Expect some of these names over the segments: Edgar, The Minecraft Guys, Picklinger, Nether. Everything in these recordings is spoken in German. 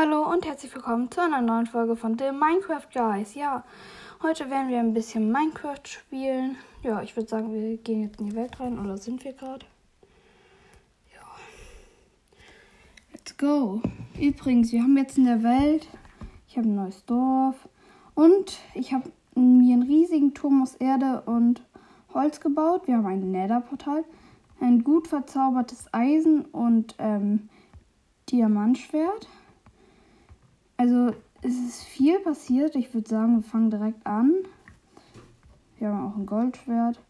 Hallo und herzlich willkommen zu einer neuen Folge von The Minecraft Guys. Ja, heute werden wir ein bisschen Minecraft spielen. Ja, ich würde sagen, wir gehen jetzt in die Welt rein, oder sind wir gerade? Ja. Let's go. Übrigens, wir haben jetzt in der Welt, ich habe ein neues Dorf und ich habe mir einen riesigen Turm aus Erde und Holz gebaut. Wir haben ein Nether-Portal, ein gut verzaubertes Eisen und Diamantschwert. Also, es ist viel passiert. Ich würde sagen, wir fangen direkt an. Wir haben auch ein Goldschwert.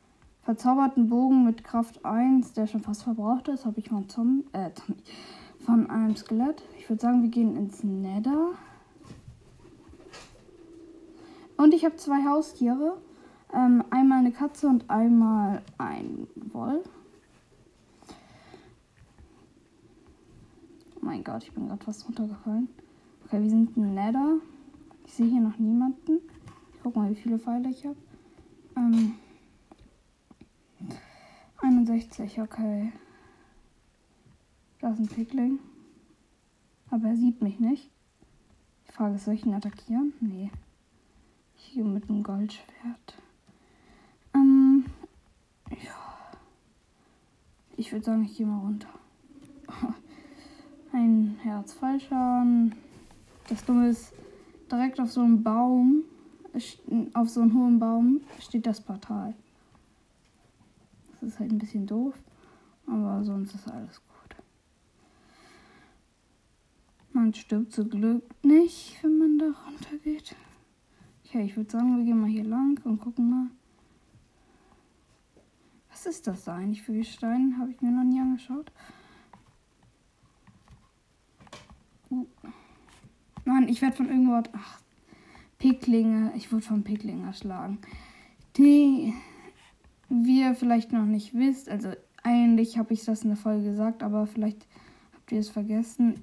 Verzauberten Bogen mit Kraft 1, der schon fast verbraucht ist. Habe ich mal von einem Skelett. Ich würde sagen, wir gehen ins Nether. Und ich habe zwei Haustiere. Einmal eine Katze und einmal ein Wolf. Oh mein Gott, ich bin gerade fast runtergefallen. Okay, wir sind im Nether. Ich sehe hier noch niemanden. Ich guck mal, wie viele Pfeile ich habe. 61, okay. Da ist ein Pickling. Aber er sieht mich nicht. Die Frage ist, soll ich ihn attackieren? Nee. Hier mit einem Goldschwert. Ja. Ich würde sagen, ich gehe mal runter. Ein Herzfallschaden. Das Dumme ist, direkt auf so einem Baum, auf so einem hohen Baum, steht das Portal. Das ist halt ein bisschen doof, aber sonst ist alles gut. Man stirbt zum Glück nicht, wenn man da runter geht. Okay, ich würde sagen, wir gehen mal hier lang und gucken mal. Was ist das da eigentlich für Gestein? Habe ich mir noch nie angeschaut. Mann, ich werde von irgendwo... Ach, Picklinge. Ich wurde von Picklinger erschlagen. Die, wie ihr vielleicht noch nicht wisst, also eigentlich habe ich das in der Folge gesagt, aber vielleicht habt ihr es vergessen,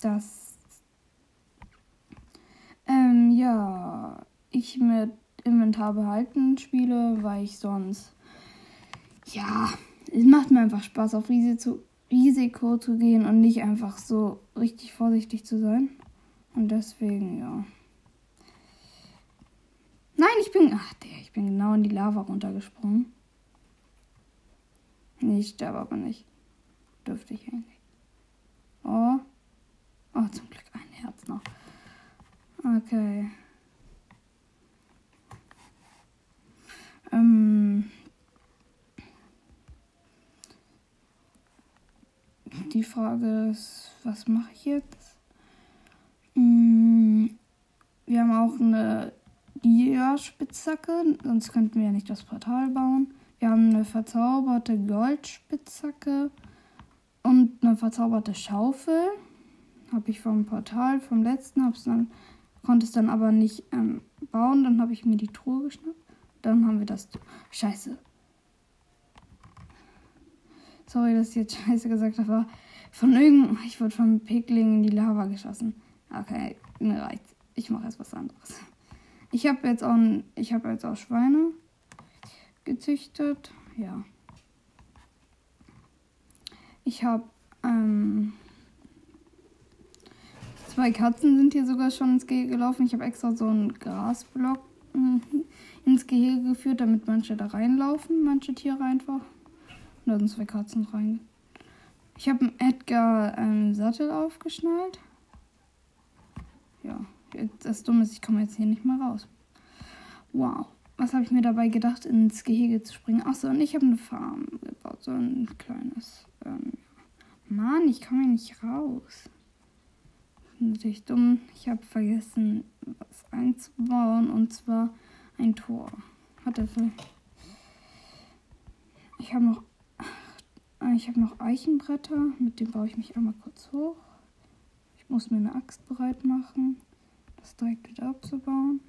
dass ja, ich mit Inventar behalten spiele, weil ich sonst... Ja, es macht mir einfach Spaß, auf Risiko zu gehen und nicht einfach so richtig vorsichtig zu sein. Und deswegen, ja. Nein, ich bin genau in die Lava runtergesprungen. Nee, ich sterbe aber nicht. Dürfte ich eigentlich. Oh. Oh, zum Glück ein Herz noch. Okay. Die Frage ist, was mache ich jetzt? Wir haben auch eine Dia-Spitzhacke, sonst könnten wir ja nicht das Portal bauen. Wir haben eine verzauberte Goldspitzhacke und eine verzauberte Schaufel. Habe ich vom Portal, vom letzten, konnte es dann aber nicht bauen. Dann habe ich mir die Truhe geschnappt. Dann haben wir das... Scheiße. Sorry, dass ich jetzt Scheiße gesagt habe, aber ich wurde von Pickling in die Lava geschossen. Okay, mir reicht's. Ich mache jetzt was anderes. Ich habe jetzt auch Schweine gezüchtet. Ja. Ich habe, zwei Katzen sind hier sogar schon ins Gehege gelaufen. Ich habe extra so einen Grasblock ins Gehege geführt, damit manche Tiere einfach. Da sind zwei Katzen rein. Ich habe einen Edgar Sattel aufgeschnallt. Ja, das Dumme ist, ich komme jetzt hier nicht mehr raus. Wow, was habe ich mir dabei gedacht, ins Gehege zu springen? Achso, und ich habe eine Farm gebaut, so ein kleines. Mann, ich komme hier nicht raus. Das ist natürlich dumm. Ich habe vergessen, was einzubauen, und zwar ein Tor. Ich habe noch... Ich habe noch Eichenbretter, mit dem baue ich mich einmal kurz hoch. Ich muss mir eine Axt bereit machen, das direkt wieder abzubauen.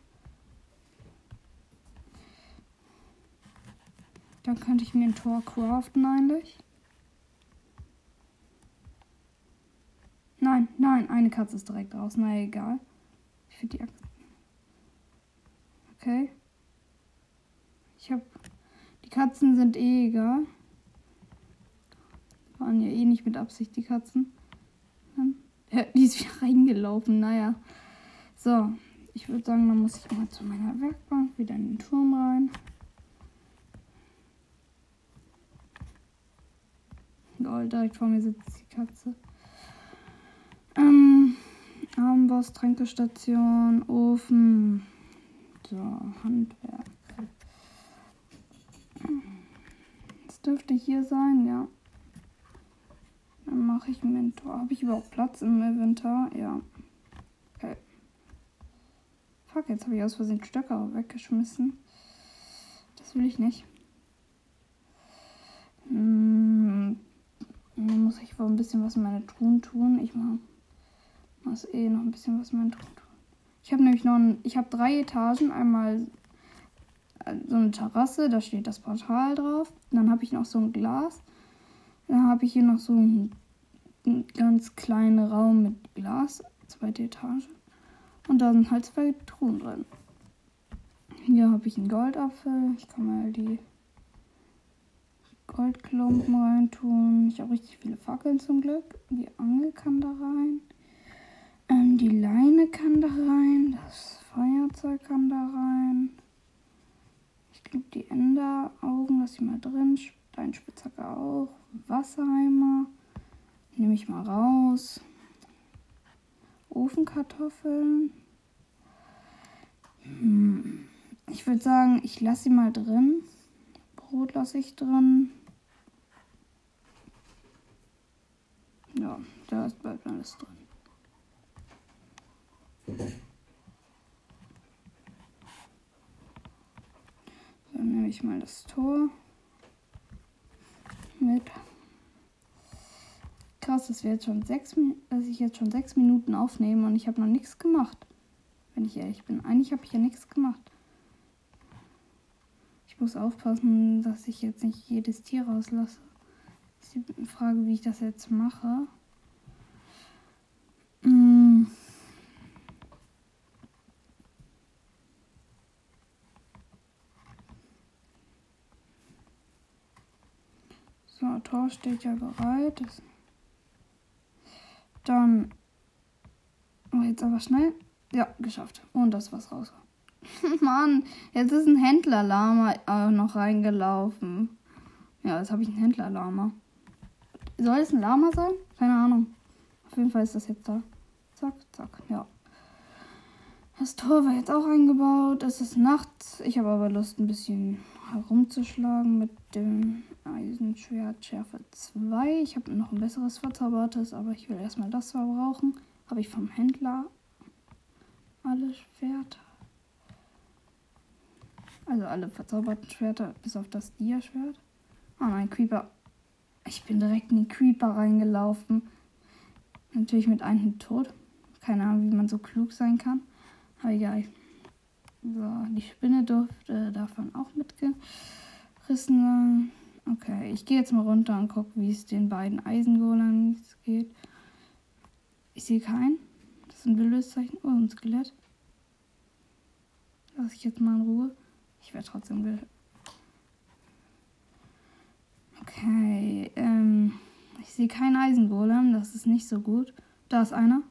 Dann könnte ich mir ein Tor craften eigentlich. Nein, nein, eine Katze ist direkt raus. Na egal. Ich finde die Axt. Okay. Die Katzen sind eh egal. Waren ja eh nicht mit Absicht die Katzen. Die ist wieder reingelaufen, naja. So, ich würde sagen, dann muss ich mal zu meiner Werkbank wieder in den Turm rein. Lol, direkt vor mir sitzt die Katze. Armboss, Tränkestation, Ofen. So, Handwerk. Das dürfte hier sein, ja. Dann mache ich Inventar. Habe ich überhaupt Platz im Inventar? Ja. Okay. Fuck, jetzt habe ich aus Versehen Stöcker weggeschmissen. Das will ich nicht. Dann muss ich wohl ein bisschen was in meine Truhen tun. Ich muss eh noch ein bisschen was in meine Truhen tun. Ich habe nämlich noch drei Etagen. Einmal so eine Terrasse, da steht das Portal drauf. Dann habe ich noch so ein Glas. Dann habe ich hier noch so einen ganz kleinen Raum mit Glas, zweite Etage. Und da sind halt zwei Truhen drin. Hier habe ich einen Goldapfel. Ich kann mal die Goldklumpen reintun. Ich habe richtig viele Fackeln zum Glück. Die Angel kann da rein. Die Leine kann da rein. Das Feuerzeug kann da rein. Ich glaube, die Enderaugen lasse ich mal drin. Steinspitzhacke auch. Wassereimer. Nehme ich mal raus. Ofenkartoffeln. Ich würde sagen, ich lasse sie mal drin. Brot lasse ich drin. Ja, da bleibt alles drin. Dann nehme ich mal das Tor mit. Krass, dass ich jetzt schon 6 Minuten aufnehme und ich habe noch nichts gemacht. Wenn ich ehrlich bin. Eigentlich habe ich ja nichts gemacht. Ich muss aufpassen, dass ich jetzt nicht jedes Tier rauslasse. Das ist die Frage, wie ich das jetzt mache. So, Tor steht ja bereit. Dann jetzt aber schnell. Ja, geschafft. Und das war's raus. Mann, jetzt ist ein Händlerlama noch reingelaufen. Ja, jetzt habe ich einen Händlerlama. Soll es ein Lama sein? Keine Ahnung. Auf jeden Fall ist das jetzt da. Zack, zack, ja. Das Tor war jetzt auch eingebaut. Es ist nachts. Ich habe aber Lust, ein bisschen herumzuschlagen mit dem Eisenschwert Schärfe 2. Ich habe noch ein besseres verzaubertes, aber ich will erstmal das verbrauchen. Habe ich vom Händler alle Schwerter. Also alle verzauberten Schwerter, bis auf das Dia-Schwert. Oh nein, Creeper. Ich bin direkt in den Creeper reingelaufen. Natürlich mit einem tot. Keine Ahnung, wie man so klug sein kann. Aber egal. So, die Spinne durfte davon auch mitgerissen sein. Okay, ich gehe jetzt mal runter und gucke, wie es den beiden Eisengolems geht. Ich sehe keinen. Das ist ein blödes Zeichen. Oh, ein Skelett. Lass ich jetzt mal in Ruhe. Ich werde trotzdem Okay, ich sehe keinen Eisengolem, das ist nicht so gut. Da ist einer.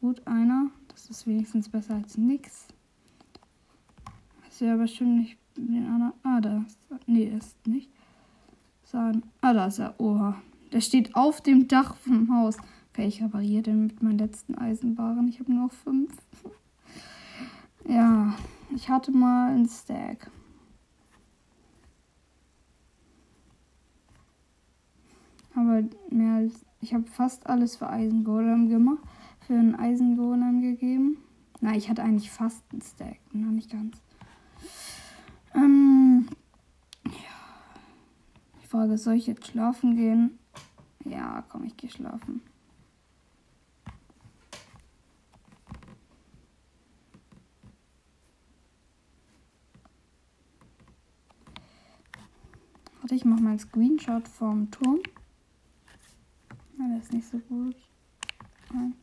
Gut, einer. Das ist wenigstens besser als nix. Das wäre aber schön, nicht den anderen. Ah, da ist er. Nee, ist nicht. Ah, da ist er. Oha. Der steht auf dem Dach vom Haus. Okay, ich repariere den mit meinen letzten Eisenbarren. Ich habe nur noch 5. Ja, ich hatte mal einen Stack. Aber mehr als. Ich habe fast alles für Eisengolem gemacht. Für einen Eisengolem gegeben. Na, ich hatte eigentlich fast einen Stack. Na, nicht ganz. Ja. Die Frage ist, soll ich jetzt schlafen gehen? Ja, komm, ich gehe schlafen. Warte, ich mache mal einen Screenshot vom Turm. Na, das ist nicht so gut. Nein.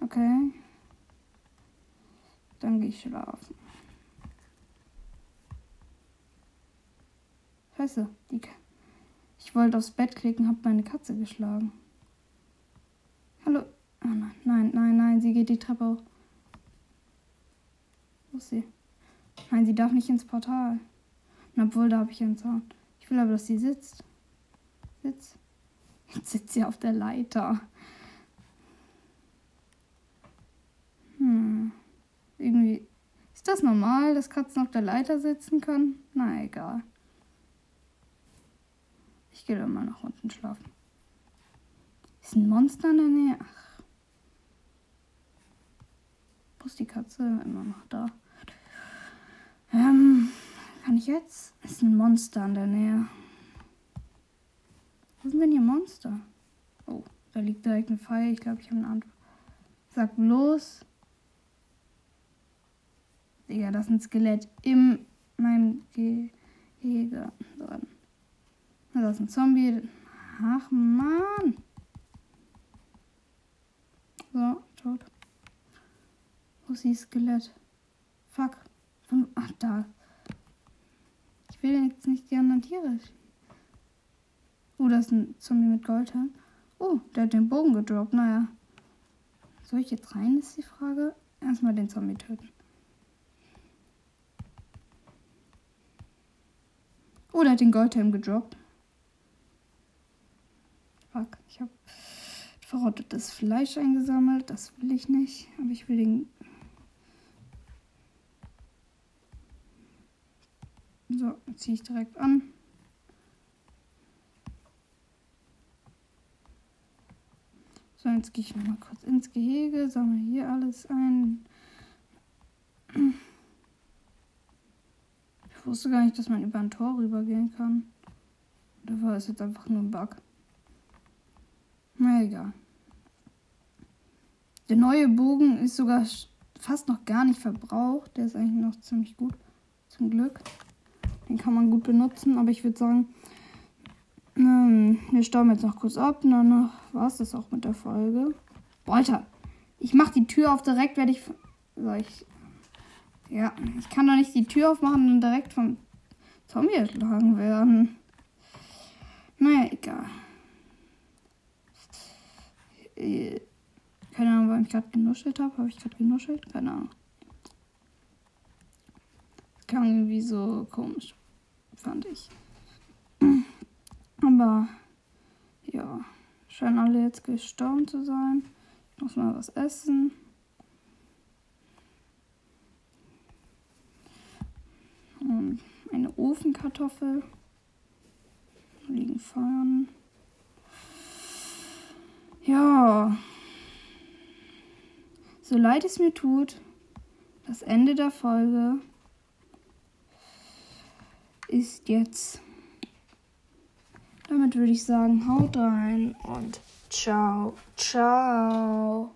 Okay. Dann gehe ich schlafen. Scheiße. Ich wollte aufs Bett klicken, habe meine Katze geschlagen. Hallo. Oh nein, nein, nein, nein, sie geht die Treppe hoch. Wo ist sie? Nein, sie darf nicht ins Portal. Na, obwohl, da habe ich ja einen Zaun. Ich will aber, dass sie sitzt. Sitz. Jetzt sitzt sie auf der Leiter. Irgendwie. Ist das normal, dass Katzen auf der Leiter sitzen können? Na, egal. Ich gehe dann mal nach unten schlafen. Ist ein Monster in der Nähe? Ach. Wo ist die Katze? Immer noch da. Kann ich jetzt? Ist ein Monster in der Nähe. Wo sind denn hier Monster? Oh, da liegt direkt ein Pfeil. Ich glaube, ich habe eine Antwort. Sag bloß. Digga, das ist ein Skelett in meinem Gehege drin. Das ist ein Zombie. Ach, Mann. So, tot. Wo ist die Skelett? Fuck. Ach, da. Ich will jetzt nicht die anderen Tiere. Oh, das ist ein Zombie mit Goldhahn. Oh, der hat den Bogen gedroppt. Naja. Soll ich jetzt rein, ist die Frage. Erstmal den Zombie töten. Oh, der hat den Goldhelm gedroppt. Fuck, ich habe verrottetes Fleisch eingesammelt. Das will ich nicht. Aber ich will den... So, ziehe ich direkt an. So, jetzt gehe ich nochmal kurz ins Gehege. Sammle hier alles ein. Ich wusste gar nicht, dass man über ein Tor rübergehen kann. Da war es jetzt einfach nur ein Bug. Na egal. Der neue Bogen ist sogar fast noch gar nicht verbraucht. Der ist eigentlich noch ziemlich gut. Zum Glück. Den kann man gut benutzen. Aber ich würde sagen, wir stauben jetzt noch kurz ab. Danach war es das auch mit der Folge. Boah, Alter, ich mache die Tür auf direkt, werde ich... Ja, ich kann doch nicht die Tür aufmachen und direkt vom Zombie erschlagen werden. Naja, egal. Keine Ahnung, warum ich gerade genuschelt habe. Habe ich gerade genuschelt? Keine Ahnung. Das klang irgendwie so komisch, fand ich. Aber, ja, scheinen alle jetzt gestorben zu sein. Ich muss mal was essen. Und eine Ofenkartoffel. Da liegen Feuern. Ja. So leid es mir tut, das Ende der Folge ist jetzt. Damit würde ich sagen, haut rein und ciao, ciao.